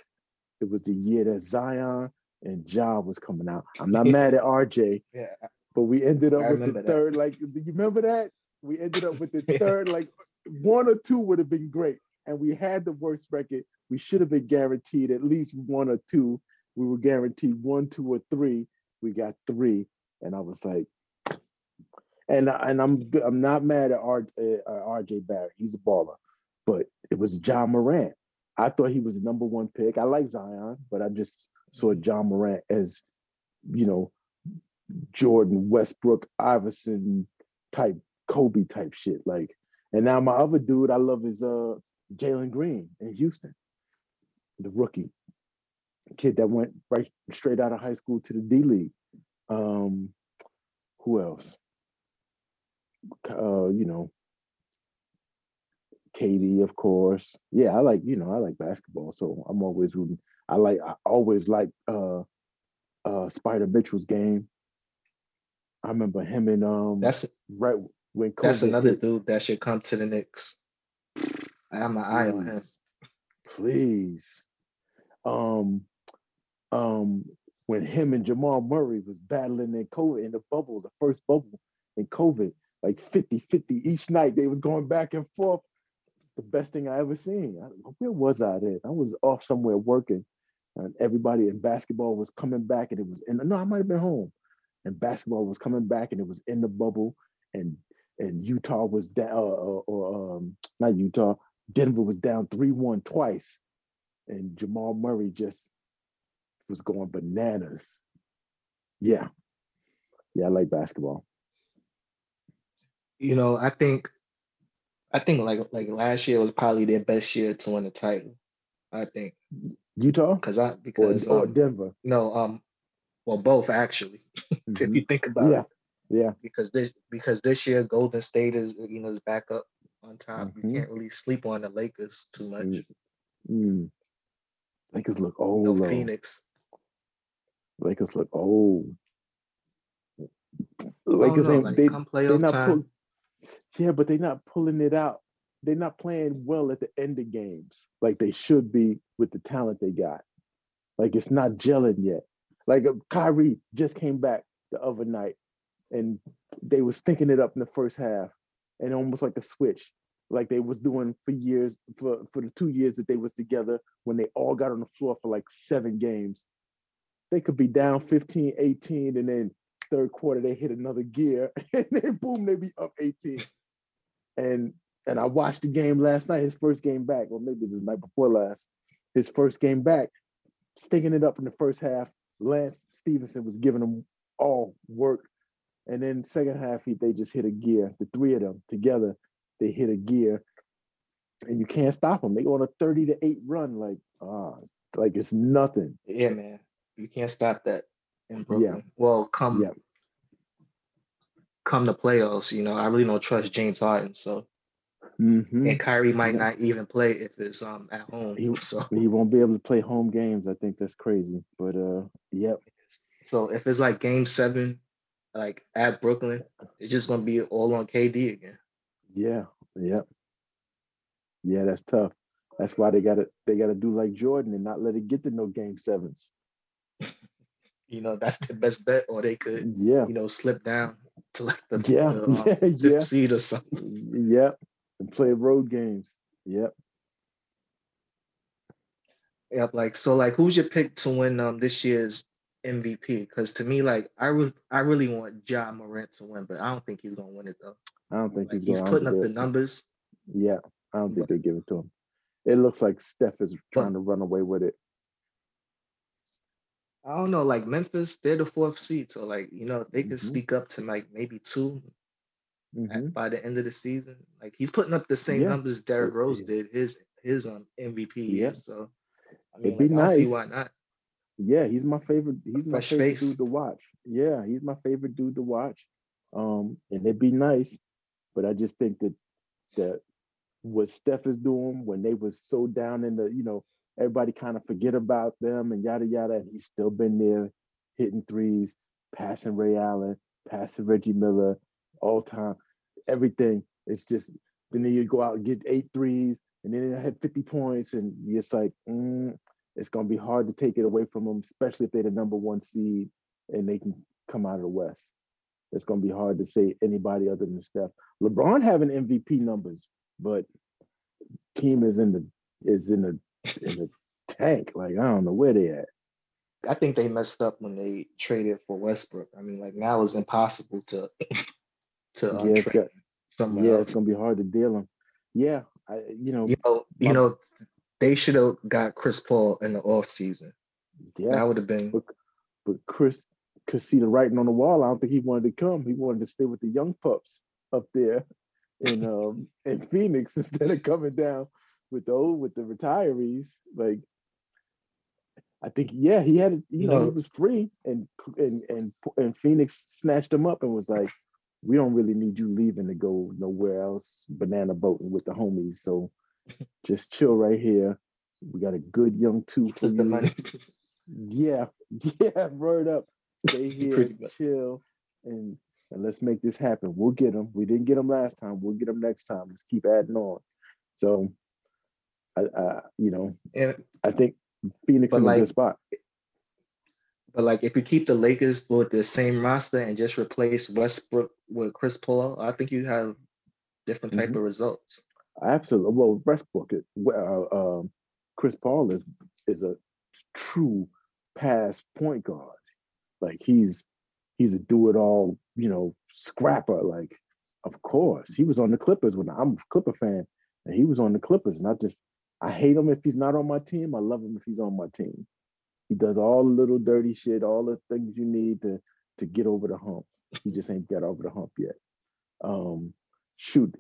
It was the year that Zion and Ja was coming out. I'm not mad at RJ, but we ended up with the third. Like, do you remember that? We ended up with the third. Like, 1 or 2 would have been great. And we had the worst record. We should have been guaranteed at least 1 or 2. we were guaranteed 1, 2, or 3. We got 3, and I was like, and I'm not mad at RJ Barrett. He's a baller, but it was Ja Morant. I thought he was the number one pick. I like Zion, but I just saw Ja Morant as, you know, Jordan, Westbrook, Iverson type, Kobe type shit. Like, and now my other dude I love is Jalen Green in Houston, the rookie kid that went right straight out of high school to the D League. Who else? You know, KD, of course. Yeah, I like basketball, so I'm always rooting. I always like Spider Mitchell's game. I remember him and that's right when Kobe, that's another dude that should come to the Knicks. I'm an eye on him. Please. When him and Jamal Murray was battling in COVID, in the bubble, the first bubble in COVID, like 50-50 each night, they was going back and forth. The best thing I ever seen. Where was I then? I was off somewhere working, and everybody in basketball was coming back, and it was in. No, I might have been home, and basketball was coming back, and it was in the bubble, and Utah was down, not Utah, Denver was down 3-1 twice, and Jamal Murray just was going bananas. Yeah, I like basketball. You know, I think like last year was probably their best year to win the title. I think Utah, because Denver. No, well, both actually. Mm-hmm. If you think about it, yeah. Because this year Golden State is back up on top. Mm-hmm. You can't really sleep on the Lakers too much. Mm-hmm. Lakers look old. No, Phoenix. Lakers look old. Lakers ain't like, come playoff time. Yeah, but they're not pulling it out. They're not playing well at the end of games like they should be with the talent they got. Like, it's not gelling yet. Like, Kyrie just came back the other night, and they was stinking it up in the first half, and almost like a switch, like they was doing for years, for the 2 years that they was together when they all got on the floor for like 7 games. They could be down 15, 18, and then third quarter they hit another gear, and then boom, they be up 18. And I watched the game last night, his first game back, or maybe the night before last, his first game back, stinking it up in the first half. Lance Stevenson was giving them all work, and then second half they just hit a gear. The three of them together, they hit a gear, and you can't stop them. They go on a 30-8 run, like it's nothing. Yeah, man, you can't stop that. In Brooklyn. Yeah. Well, come the playoffs, you know, I really don't trust James Harden. So, and Kyrie might not even play if it's at home. He won't be able to play home games. I think that's crazy. But yep. So if it's like Game 7, like at Brooklyn, it's just gonna be all on KD again. Yeah. Yep. Yeah, that's tough. That's why they gotta do like Jordan and not let it get to no Game 7s. You know, that's the best bet, or they could, you know, slip down to like the fifth seed or something. Yep, and play road games. Yep. Like, who's your pick to win this year's MVP? Because to me, like, I really want Ja Morant to win, but I don't think he's gonna win it though. I don't think he's gonna. He's putting up the numbers. Yeah, I don't think they give it to him. It looks like Steph is trying to run away with it. I don't know, like Memphis, they're the 4th seed. So, like, you know, they could sneak up to like maybe 2 by the end of the season. Like, he's putting up the same numbers Derrick Rose did his MVP. Yeah. So, I mean, it'd be nice. I see why not? Yeah, he's my favorite. He's my favorite dude to watch. Yeah, he's my favorite dude to watch. And it'd be nice, but I just think that what Steph is doing when they was so down in the, you know, everybody kind of forget about them and yada, yada. And he's still been there hitting threes, passing Ray Allen, passing Reggie Miller, all time, everything. It's just, then you go out and get 8 threes, and then I had 50 points. And it's like, it's going to be hard to take it away from them, especially if they're the number 1 seed and they can come out of the West. It's going to be hard to say anybody other than Steph. LeBron having MVP numbers, but team is in the tank. Like, I don't know where they at. I think they messed up when they traded for Westbrook. I mean, like, now it's impossible to trade someone else. It's gonna be hard to deal him. Yeah, you know, they should have got Chris Paul in the offseason. Yeah, that would have been. But Chris could see the writing on the wall. I don't think he wanted to come. He wanted to stay with the young pups up there in Phoenix instead of coming down with the retirees. Like, I think he had, he was free, and Phoenix snatched him up and was like, we don't really need you leaving to go nowhere else banana boating with the homies, so just chill right here. We got a good young two for you. The money. Yeah, word up. Stay here, chill, and let's make this happen. We'll get them. We didn't get them last time. We'll get them next time. Let's keep adding on. So, I think Phoenix in a good spot. But, like, if you keep the Lakers with the same roster and just replace Westbrook with Chris Paul, I think you have different type of results. Absolutely. Well, Westbrook, Chris Paul is a true pass point guard. Like, he's a do-it-all, scrapper. Like, of course. He was on the Clippers when I'm a Clipper fan, and he was on the Clippers. And I hate him if he's not on my team. I love him if he's on my team. He does all the little dirty shit, all the things you need to get over the hump. He just ain't got over the hump yet. Shoot,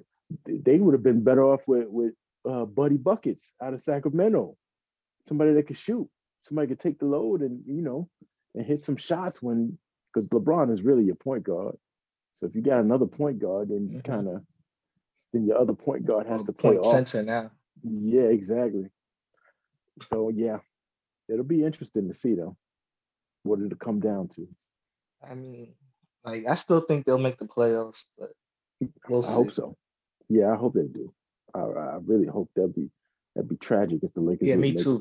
they would have been better off with Buddy Buckets out of Sacramento. Somebody that could shoot. Somebody could take the load and, and hit some shots because LeBron is really your point guard. So if you got another point guard, then you then your other point guard has to play off. Center now. Yeah, exactly. So, yeah. It'll be interesting to see, though, what it'll come down to. I mean, like, I still think they'll make the playoffs, but we'll see. I hope so. Yeah, I hope they do. I really hope that'd be tragic if the Lakers. Yeah, me too.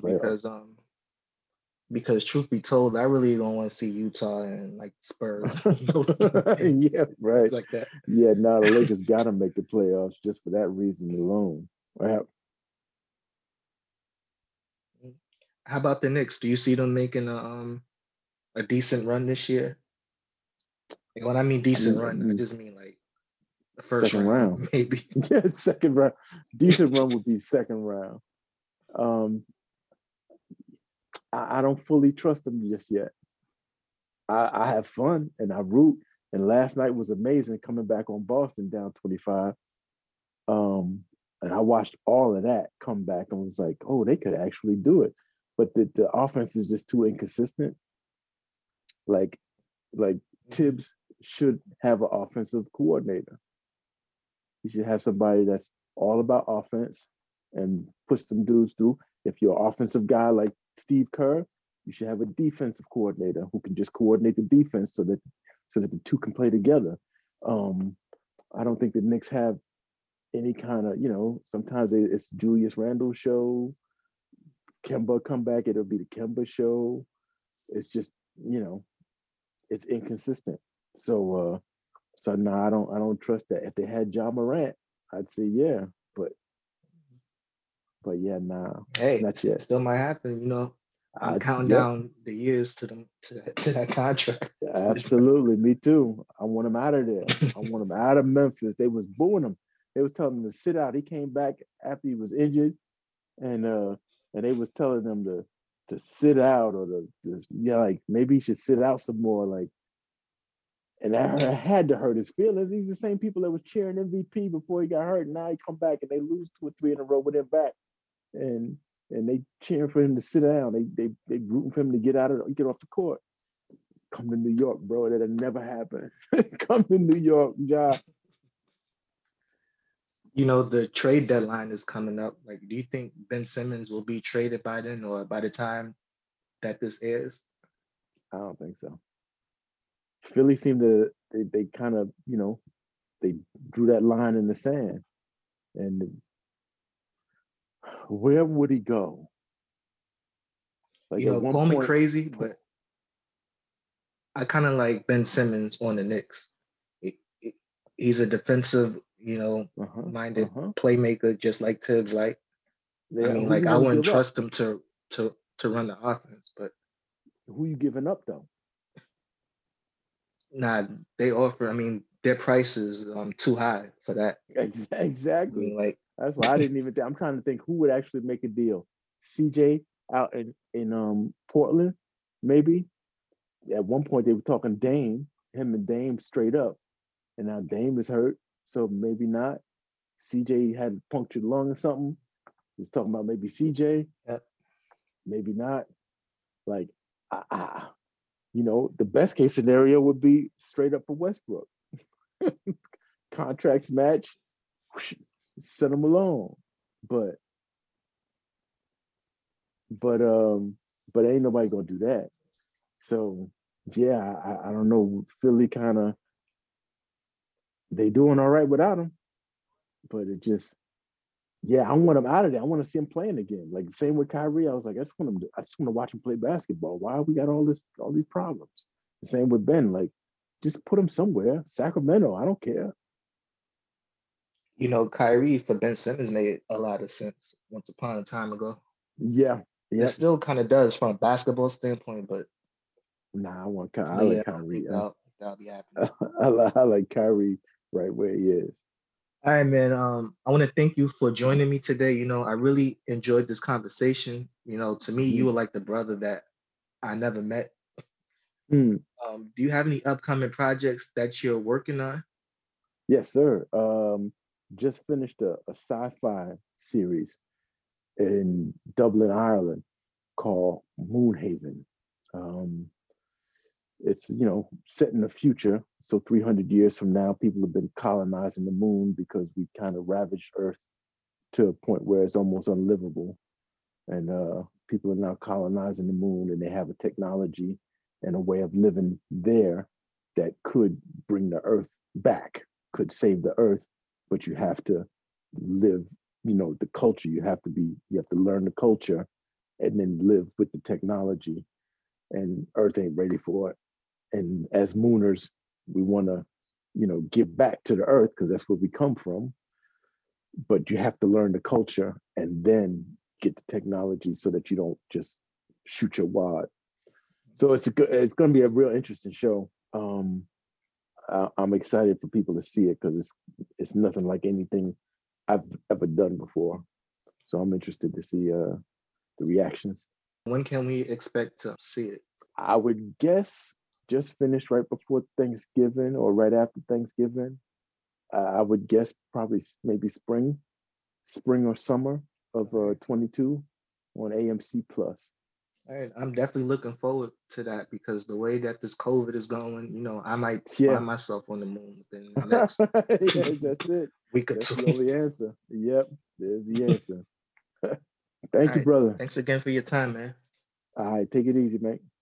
Because truth be told, I really don't want to see Utah and like Spurs. Yeah, right. Like that. Yeah, no, the Lakers gotta make the playoffs just for that reason alone. Right. How about the Knicks? Do you see them making a decent run this year? Like, when I mean decent run, I just mean like the first round, maybe. Yeah, second round. Decent run would be second round. I don't fully trust them just yet. I have fun and I root. And last night was amazing coming back on Boston down 25. And I watched all of that come back and was like, oh, they could actually do it. But the offense is just too inconsistent. Like Tibbs should have an offensive coordinator. You should have somebody that's all about offense and push some dudes through. If you're an offensive guy like Steve Kerr, you should have a defensive coordinator who can just coordinate the defense so that the two can play together. I don't think the Knicks have any kind of, sometimes it's Julius Randle show. Kemba come back, it'll be the Kemba show. It's just, it's inconsistent. So no, I don't trust that. If they had Ja Morant, I'd say yeah, but yeah, nah. Hey, not yet. Still might happen, I'm counting down the years to that contract. Absolutely, me too. I want him out of there. I want him out of Memphis. They was booing him. They was telling him to sit out. He came back after he was injured, and they was telling them to sit out or like maybe he should sit out some more. Like, and that had to hurt his feelings. These are the same people that was cheering MVP before he got hurt. Now he come back and they lose 2 or 3 in a row with him back, and they cheering for him to sit down. They rooting for him to get off the court. Come to New York, bro. That'll never happen. Come to New York, Ja. The trade deadline is coming up. Like, do you think Ben Simmons will be traded by then or by the time that this airs? I don't think so. Philly seemed to, they kind of, they drew that line in the sand. And where would he go? Like, call me crazy, but I kind of like Ben Simmons on the Knicks. He's a defensive minded playmaker, just like Tibbs. Like, I wouldn't trust him to run the offense, but Who you giving up though? Nah, they offer. I mean, their price is too high for that. Exactly. I mean, like that's why I didn't even think. I'm trying to think who would actually make a deal. CJ out in Portland, maybe. At one point they were talking Dame, him and Dame straight up, and now Dame is hurt, so maybe not. CJ had a punctured lung or something. He was talking about maybe CJ, yep. Maybe not. Like, you know, the best case scenario would be straight up for Westbrook. Contracts match, whoosh, send them alone. But ain't nobody gonna do that. So yeah, I don't know. Philly kind of they doing all right without him, but it just I want him out of there. I want to see him playing again. Like same with Kyrie, I was like, I just want to watch him play basketball. Why we got all these problems? The same with Ben. Like just put him somewhere. Sacramento, I don't care. You know, Kyrie for Ben Simmons made a lot of sense once upon a time ago. Yeah, yeah. It still kind of does from a basketball standpoint, but. Nah, I like Kyrie. That'll be happening. I like Kyrie right where he is. All right, man. I want to thank you for joining me today. You know, I really enjoyed this conversation. You know, to me, you were like the brother that I never met. Mm. Do you have any upcoming projects that you're working on? Yes, sir. Just finished a sci-fi series in Dublin, Ireland, called Moonhaven. It's, you know, set in the future. So 300 years from now, people have been colonizing the moon because we kind of ravaged Earth to a point where it's almost unlivable. And people are now colonizing the moon, and they have a technology and a way of living there that could bring the Earth back, could save the Earth. But you have to live, you know, the culture. You have to learn the culture and then live with the technology. And Earth ain't ready for it. And as mooners, we want to, you know, give back to the Earth because that's where we come from. But you have to learn the culture and then get the technology so that you don't just shoot your wad. So it's going to be a real interesting show. I'm excited for people to see it because it's nothing like anything I've ever done before. So I'm interested to see the reactions. When can we expect to see it? I would guess just finished right before Thanksgiving or right after Thanksgiving. I would guess probably maybe spring or summer of 22 on AMC+. All right, I'm definitely looking forward to that because the way that this COVID is going, you know, I might find myself on the moon within the next that's it. Week or two. That's the only answer. Yep, there's the answer. Thank you, brother. Thanks again for your time, man. All right. Take it easy, mate.